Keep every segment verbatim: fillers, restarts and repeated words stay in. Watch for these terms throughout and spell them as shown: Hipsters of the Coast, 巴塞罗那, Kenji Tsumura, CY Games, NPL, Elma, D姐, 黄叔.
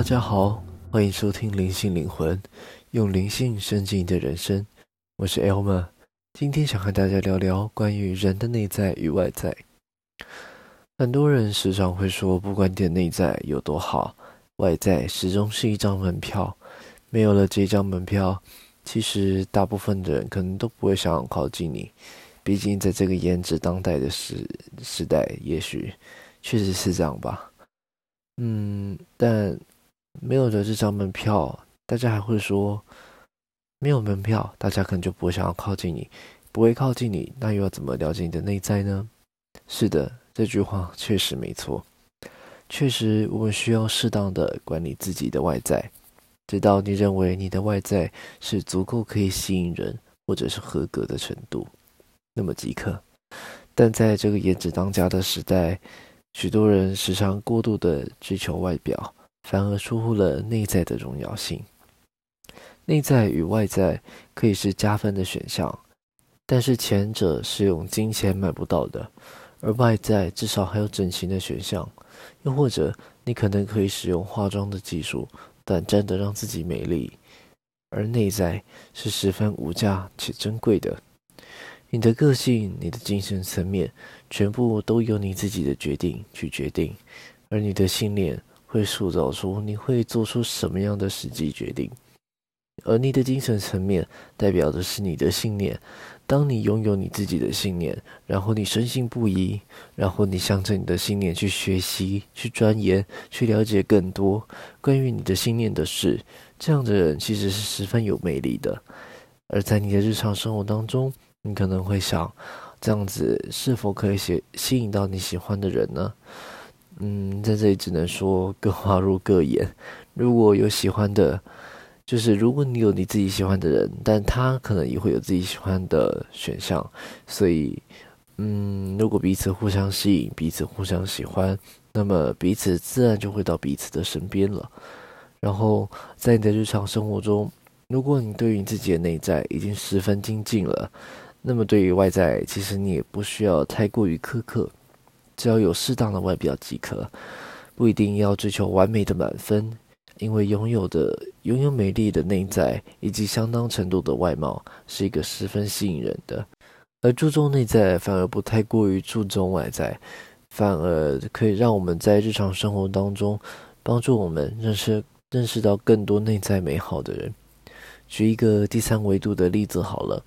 大家好，欢迎收听灵性灵魂，用灵性深进你的人生。我是 Elma， 今天想和大家聊聊关于人的内在与外在。很多人时常会说，不管你的内在有多好，外在始终是一张门票，没有了这张门票，其实大部分的人可能都不会想要靠近你。毕竟在这个颜值当代的 时, 时代，也许确实是这样吧。嗯，但没有了这张门票，大家还会说没有门票，大家可能就不会想要靠近你，不会靠近你，那又要怎么了解你的内在呢？是的，这句话确实没错。确实，我们需要适当的管理自己的外在，直到你认为你的外在是足够可以吸引人，或者是合格的程度，那么即可。但在这个颜值当家的时代，许多人时常过度的追求外表，反而疏忽了内在的重要性。内在与外在可以是加分的选项，但是前者是用金钱买不到的，而外在至少还有整形的选项。又或者你可能可以使用化妆的技术，短暂的让自己美丽，而内在是十分无价且珍贵的。你的个性，你的精神层面，全部都由你自己的决定去决定，而你的信念会塑造出你会做出什么样的实际决定。而你的精神层面代表的是你的信念，当你拥有你自己的信念，然后你深信不疑，然后你向着你的信念去学习，去钻研，去了解更多关于你的信念的事，这样的人其实是十分有魅力的。而在你的日常生活当中，你可能会想，这样子是否可以吸引到你喜欢的人呢？嗯，在这里只能说各花入各眼。如果有喜欢的，就是如果你有你自己喜欢的人，但他可能也会有自己喜欢的选项，所以嗯，如果彼此互相吸引，彼此互相喜欢，那么彼此自然就会到彼此的身边了。然后在你的日常生活中，如果你对于你自己的内在已经十分精进了，那么对于外在，其实你也不需要太过于苛刻，只要有适当的外表即可，不一定要追求完美的满分。因为拥有的拥有美丽的内在以及相当程度的外貌，是一个十分吸引人的。而注重内在反而不太过于注重外在，反而可以让我们在日常生活当中帮助我们认识认识到更多内在美好的人。举一个第三维度的例子好了。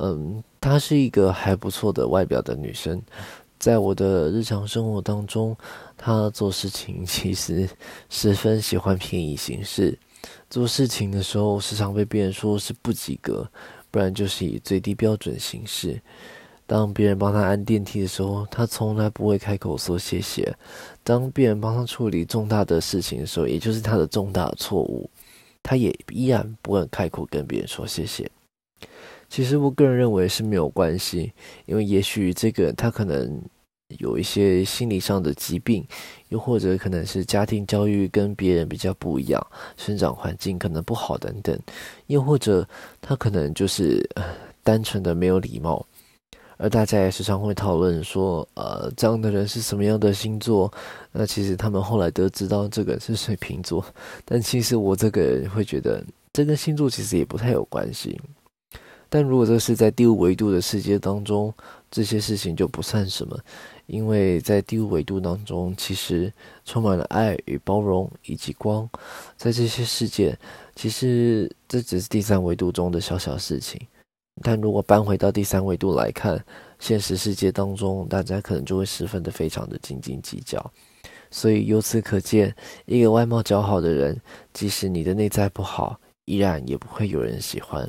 嗯，她是一个还不错的外表的女生，在我的日常生活当中，她做事情其实十分喜欢便宜行事，做事情的时候时常被别人说是不及格，不然就是以最低标准行事。当别人帮她按电梯的时候，她从来不会开口说谢谢。当别人帮她处理重大的事情的时候，也就是她的重大的错误，她也依然不敢开口跟别人说谢谢。其实我个人认为是没有关系，因为也许这个他可能有一些心理上的疾病，又或者可能是家庭教育跟别人比较不一样，生长环境可能不好等等，又或者他可能就是、呃、单纯的没有礼貌。而大家也时常会讨论说，呃，这样的人是什么样的星座？那其实他们后来得知到这个是水瓶座，但其实我这个人会觉得这跟星座其实也不太有关系。但如果这是在第五维度的世界当中，这些事情就不算什么，因为在第五维度当中，其实充满了爱与包容以及光。在这些世界，其实这只是第三维度中的小小事情。但如果搬回到第三维度来看，现实世界当中，大家可能就会十分的非常的斤斤计较。所以由此可见，一个外貌姣好的人，即使你的内在不好，依然也不会有人喜欢。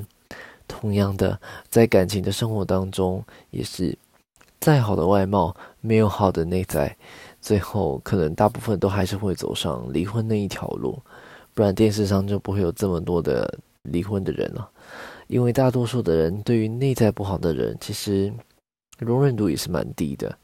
同样的，在感情的生活当中也是，再好的外貌，没有好的内在，最后可能大部分都还是会走上离婚那一条路，不然电视上就不会有这么多的离婚的人了。因为大多数的人对于内在不好的人，其实容忍度也是蛮低的。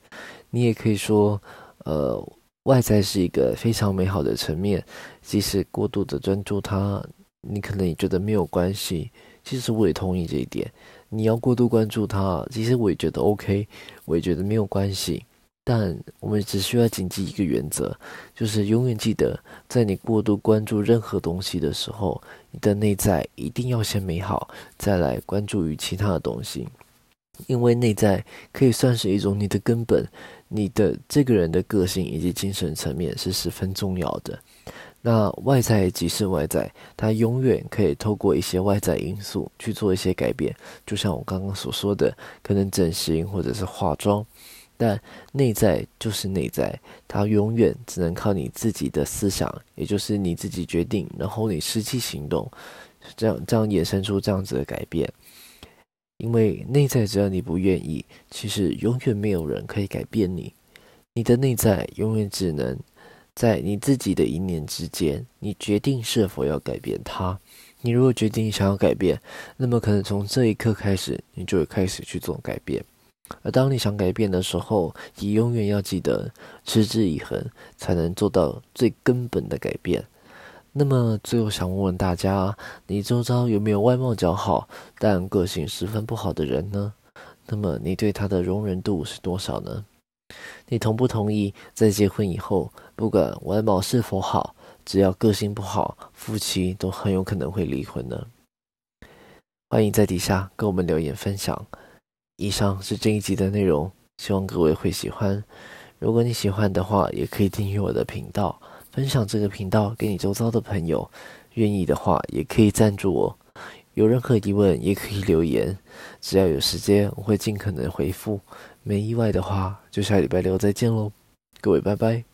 你也可以说，呃，外在是一个非常美好的层面，即使过度的专注它，你可能也觉得没有关系。其实我也同意这一点，你要过度关注他，其实我也觉得 OK， 我也觉得没有关系。但我们只需要谨记一个原则，就是永远记得，在你过度关注任何东西的时候，你的内在一定要先美好，再来关注于其他的东西。因为内在可以算是一种你的根本，你的这个人的个性以及精神层面是十分重要的。那外在即是外在，它永远可以透过一些外在因素去做一些改变，就像我刚刚所说的，可能整形或者是化妆。但内在就是内在，它永远只能靠你自己的思想，也就是你自己决定，然后你实际行动，这样这样衍生出这样子的改变。因为内在只要你不愿意，其实永远没有人可以改变你。你的内在永远只能在你自己的一念之间，你决定是否要改变它。你如果决定想要改变，那么可能从这一刻开始，你就会开始去做改变。而当你想改变的时候，你永远要记得持之以恒，才能做到最根本的改变。那么最后想问问大家，你周遭有没有外貌姣好但个性十分不好的人呢？那么你对他的容忍度是多少呢？你同不同意，在结婚以后，不管外貌是否好，只要个性不好，夫妻都很有可能会离婚呢？欢迎在底下跟我们留言分享。以上是这一集的内容，希望各位会喜欢。如果你喜欢的话，也可以订阅我的频道，分享这个频道给你周遭的朋友，愿意的话也可以赞助我。有任何疑问也可以留言，只要有时间我会尽可能回复。没意外的话，就下礼拜六再见咯，各位拜拜。